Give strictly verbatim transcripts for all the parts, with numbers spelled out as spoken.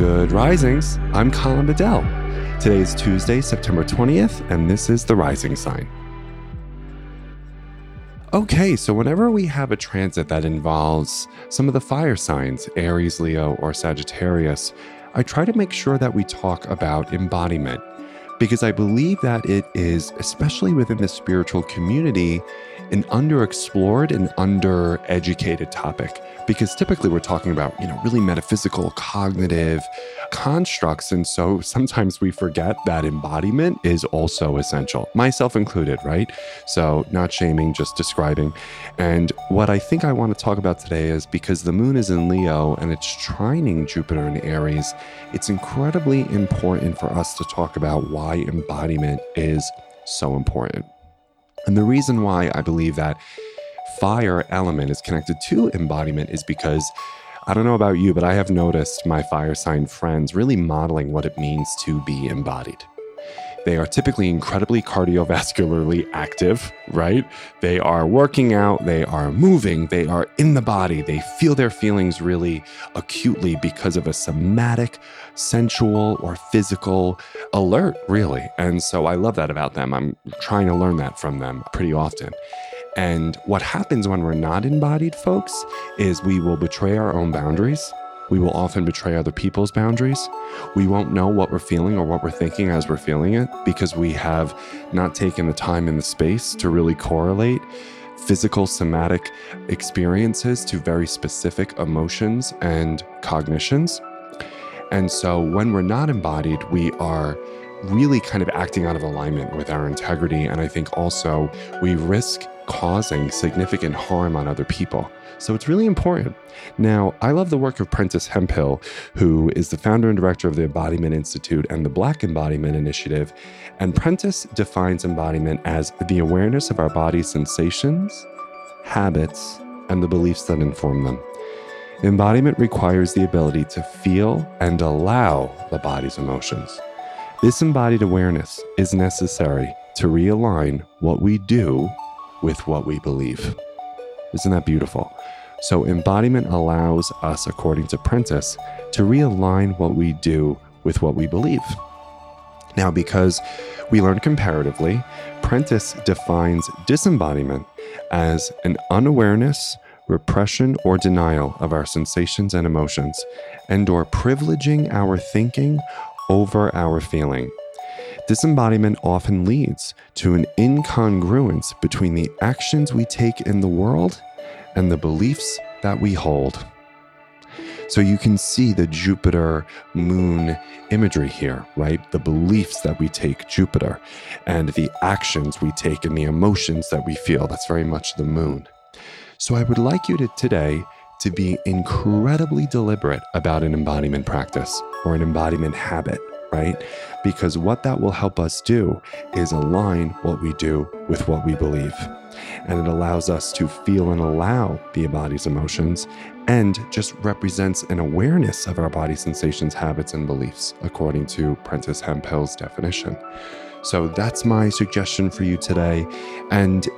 Good Risings. I'm Colin Bedell. Today is Tuesday, September twentieth, and this is The Rising Sign. Okay, so whenever we have a transit that involves some of the fire signs, Aries, Leo, or Sagittarius, I try to make sure that we talk about embodiment, because I believe that it is, especially within the spiritual community, an underexplored and undereducated topic, because typically we're talking about, you know, really metaphysical, cognitive constructs. And so sometimes we forget that embodiment is also essential, myself included, right? So not shaming, just describing. And what I think I want to talk about today is, because the moon is in Leo and it's trining Jupiter in Aries, it's incredibly important for us to talk about why embodiment is so important. And the reason why I believe that fire element is connected to embodiment is because, I don't know about you, but I have noticed my fire sign friends really modeling what it means to be embodied. They are typically incredibly cardiovascularly active, right? They are working out, they are moving, they are in the body, they feel their feelings really acutely because of a somatic, sensual, or physical alert, really. And so I love that about them. I'm trying to learn that from them pretty often. And what happens when we're not embodied, folks, is we will betray our own boundaries. We will often betray other people's boundaries. We won't know what we're feeling or what we're thinking as we're feeling it, because we have not taken the time and the space to really correlate physical somatic experiences to very specific emotions and cognitions. And so when we're not embodied, we are really kind of acting out of alignment with our integrity. And I think also we risk causing significant harm on other people. So it's really important. Now, I love the work of Prentice Hemphill, who is the founder and director of the Embodiment Institute and the Black Embodiment Initiative. And Prentice defines embodiment as the awareness of our body's sensations, habits, and the beliefs that inform them. Embodiment requires the ability to feel and allow the body's emotions. This embodied awareness is necessary to realign what we do with what we believe. Isn't that beautiful? So embodiment allows us, according to Prentice, to realign what we do with what we believe. Now, because we learn comparatively, Prentice defines disembodiment as an unawareness, repression, or denial of our sensations and emotions, and or privileging our thinking over our feeling. Disembodiment often leads to an incongruence between the actions we take in the world and the beliefs that we hold. So you can see the Jupiter moon imagery here, right? The beliefs that we take Jupiter and the actions we take and the emotions that we feel. That's very much the moon. So I would like you to today to be incredibly deliberate about an embodiment practice or an embodiment habit, right? Because what that will help us do is align what we do with what we believe. And it allows us to feel and allow the body's emotions, and just represents an awareness of our body's sensations, habits, and beliefs, according to Prentice Hemphill's definition. So that's my suggestion for you today. And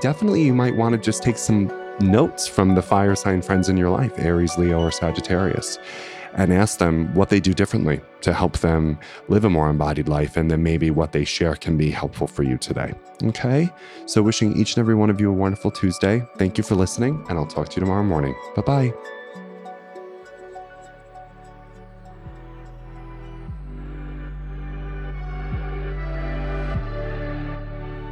definitely you might want to just take some notes from the fire sign friends in your life, Aries, Leo, or Sagittarius, and ask them what they do differently to help them live a more embodied life, and then maybe what they share can be helpful for you today. Okay? So wishing each and every one of you a wonderful Tuesday. Thank you for listening, and I'll talk to you tomorrow morning. Bye-bye.